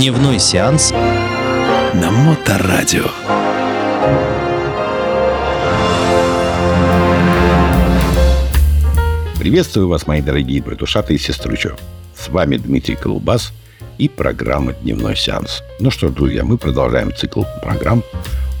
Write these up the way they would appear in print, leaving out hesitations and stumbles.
Дневной сеанс на Моторадио. Приветствую вас, мои дорогие братушаты и сестручо. С вами Дмитрий Колумбас и программа «Дневной сеанс». Ну что ж, друзья, мы продолжаем цикл программ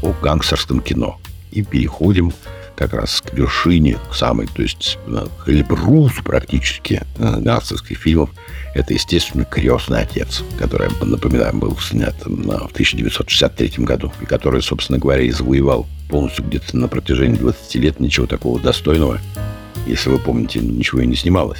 о гангстерском кино. И переходим как раз к вершине, к самой, то есть к Эльбрусу практически гангстерских фильмов. Это, естественно, «Крестный отец», который, напоминаем, был снят в 1963 году, и который, собственно говоря, и завоевал полностью где-то на протяжении 20 лет ничего такого достойного. Если вы помните, ничего и не снималось.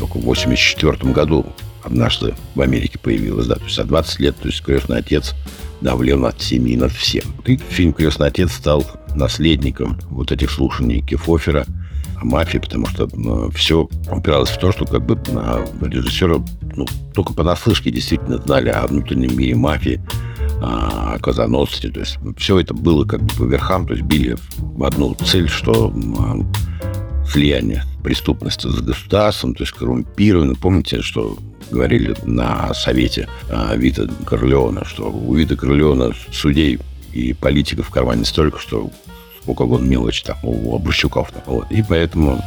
Только в 1984 году однажды в Америке появилась, да, то есть за 20 лет, то есть «Крестный отец» давлел над всеми и над всем. И фильм «Крестный отец» стал наследником вот этих слушаний Кефовера о мафии, потому что все упиралось в то, что как бы режиссеры только понаслышке действительно знали о внутреннем мире мафии, о Коза Ностре. То есть все это было как бы по верхам, то есть били в одну цель, что слияние преступности с государством, то есть коррумпировано. Помните, что говорили на совете Вита Корлеона, что у Вита Корлеона судей и политиков в кармане столько, что сколько он мелочи там у Обручуков. Вот. И поэтому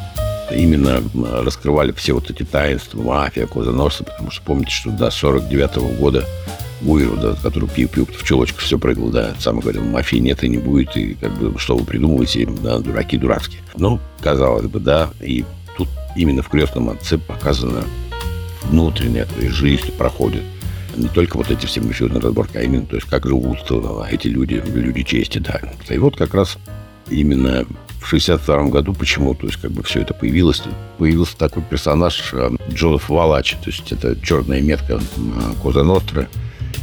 именно раскрывали все вот эти таинства, мафия, Коза Ностра, потому что помните, что до 49 года Гувер, да, который пью-пью в чулочках все прыгал, да, сам говорил, мафии нет и не будет, и как бы что вы придумываете, да, дураки дурацкие. Ну, казалось бы, да, и тут именно в «Крестном отце» показано внутренняя твоя жизнь проходит. Не только вот эти все мафиозные разборки, а именно, то есть как живут эти люди, люди чести, да. И вот как раз именно в 1962 году, почему, то есть как бы все это появилось, появился такой персонаж Джозеф Валачи, то есть это черная метка Коза Ностры,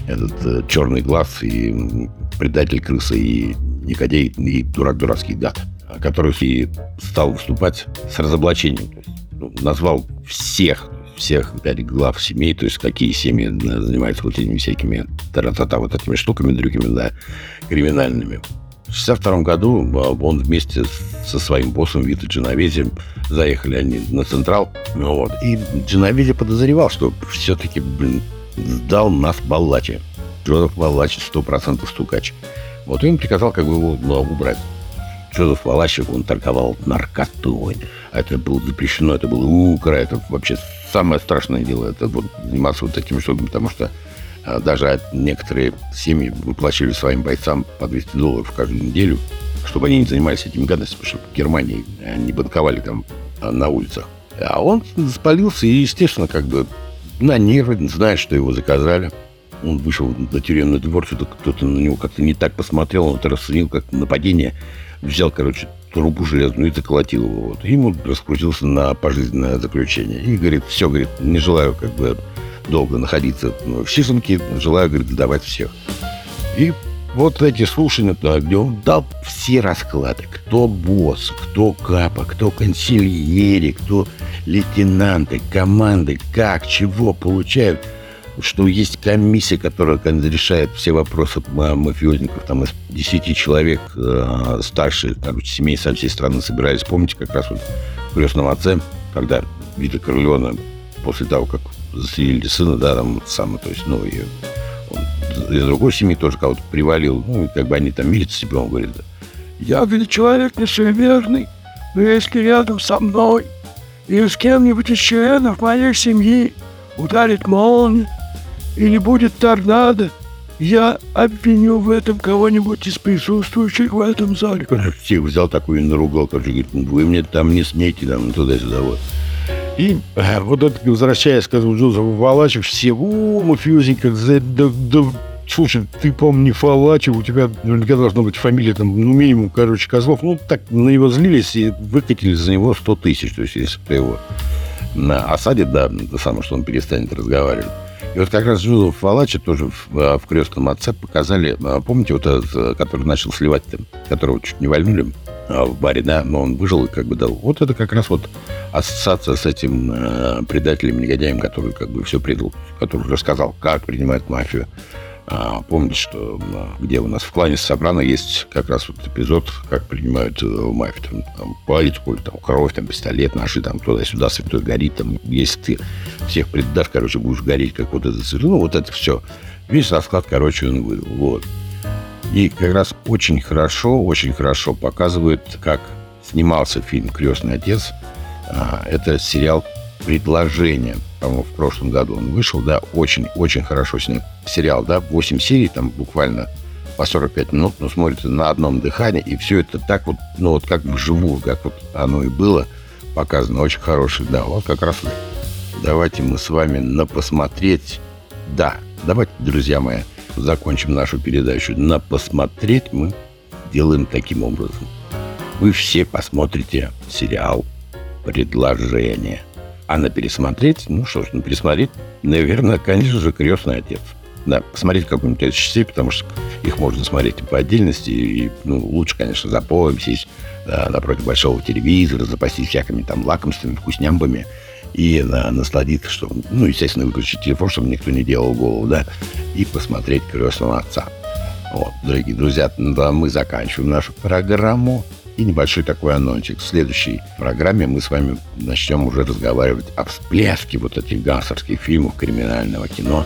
этот черный глаз и предатель крыса, и негодяй, и дурак-дурацкий гад, который и стал выступать с разоблачением. То есть назвал всех 5 глав семей, то есть какие семьи занимаются вот этими всякими тара-та-та, вот этими штуками, дрюками, да, криминальными. В 1962 году он вместе со своим боссом Вито Дженовезе заехали они на Централ, вот, и Дженовезе подозревал, что все-таки, сдал нас Валачи. Джозеф Валачи 100% стукач. Вот им приказал как бы его убрать. Джозеф Валачи, он торговал наркотой. Это было запрещено, это было украй. Это вообще самое страшное дело. Это вот заниматься вот такими штуками, потому что даже некоторые семьи выплачивали своим бойцам по $200 каждую неделю, чтобы они не занимались этими гадостями, чтобы в Германии не банковали там на улицах. А он спалился и, естественно, как бы на нервы, знает, что его заказали. Он вышел на тюремный двор, что-то кто-то на него как-то не так посмотрел, он это расценил как нападение. Взял, короче, трубу железную и заколотил его. Вот. И ему раскрутился на пожизненное заключение. И говорит, все, говорит, не желаю как бы долго находиться в сисонке, желаю, говорит, сдавать всех. И вот эти слушания, где он дал все расклады. Кто босс, кто капа, кто консильери, кто лейтенанты, команды, как, чего получают. Что есть комиссия, которая решает все вопросы мафиозников. Там из 10 человек старше, короче, семей со всей страны собирались. Помните, как раз вот в «Крестном отце», когда Вита Корлеона, после того, как застрелили сына, да, там самое, то есть, ну, и из другой семьи тоже кого-то привалил. Ну, и как бы они там мирятся себе, он говорит, да, я, говорит, человек несовершенный, но если рядом со мной или с кем-нибудь из членов моей семьи ударит молния или будет торнадо, я обвиню в этом кого-нибудь из присутствующих в этом зале. Всех взял такой и наругал, короче, говорит, вы мне там не смейте, там, туда-сюда, вот. И вот это, возвращаясь к Джозефу Валачи, всего мафиозника, да, слушай, ты, по-моему, не Валачи, у тебя наверняка должна быть фамилия, там, ну, минимум, короче, Козлов. Ну, так на него злились и выкатили за него 100 тысяч, то есть, если бы его осадит, да, то самое, что он перестанет разговаривать. И вот как раз Джозеф Валачи тоже в «Крестном отце» показали, помните, вот этот, который начал сливать, которого чуть не вольнули в баре, да, но он выжил и как бы дал. Вот это как раз вот ассоциация с этим предателем-негодяем, который как бы все предал, который рассказал, как принимает мафию, Помните, что где у нас в клане Сопрано есть как раз вот эпизод, как принимают мафию. Там политику, там кровь, там пистолет, ножи, там туда-сюда, святой горит. Там, если ты всех предашь, короче, будешь гореть, как вот это. Ну, вот это все. Весь расклад, короче, он выдал. Вот. И как раз очень хорошо показывает, как снимался фильм «Крестный отец». Это сериал «Предложение». По-моему, в прошлом году он вышел, да, очень-очень хорошо снят сериал, да, 8 серий, там буквально по 45 минут, но смотрится на одном дыхании, и все это так вот, ну, вот как вживую, как вот оно и было показано, очень хороший, да, вот как раз давайте мы с вами на посмотреть, да, давайте, друзья мои, закончим нашу передачу на посмотреть, мы делаем таким образом. Вы все посмотрите сериал «Предложение». А на пересмотреть, ну что ж, на пересмотреть, наверное, конечно же, «Крестный отец». Да, посмотреть какую-нибудь из частей, потому что их можно смотреть и по отдельности, и ну, лучше, конечно, запомнить, да, напротив большого телевизора, запастись всякими там лакомствами, вкуснямбами и насладиться, что, ну, естественно, выключить телефон, чтобы никто не делал голову, да, и посмотреть «Крестного отца». Вот, дорогие друзья, да, мы заканчиваем нашу программу. И небольшой такой анонсик. В следующей программе мы с вами начнем уже разговаривать о всплеске вот этих гангстерских фильмов, криминального кино.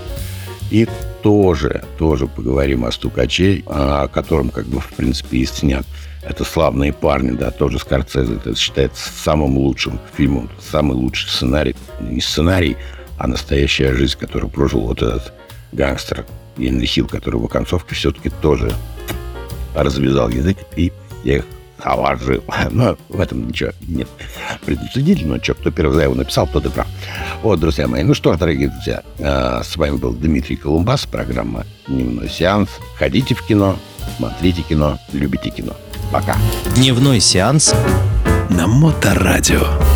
И тоже поговорим о «Стукаче», о котором, как бы, в принципе, и снят. Это «Славные парни», да, тоже Скорсезе. Это считается самым лучшим фильмом, самый лучший сценарий. Не сценарий, а настоящая жизнь, которую прожил вот этот гангстер Генри Хилл, который в оконцовке все-таки тоже развязал язык и всех жил. Но в этом ничего нет предупредительного. Че, кто первый заяву написал, тот и прав. Вот, друзья мои. Ну что, дорогие друзья, с вами был Дмитрий Колумбас. Программа «Дневной сеанс». Ходите в кино, смотрите кино, любите кино. Пока. Дневной сеанс на Моторадио.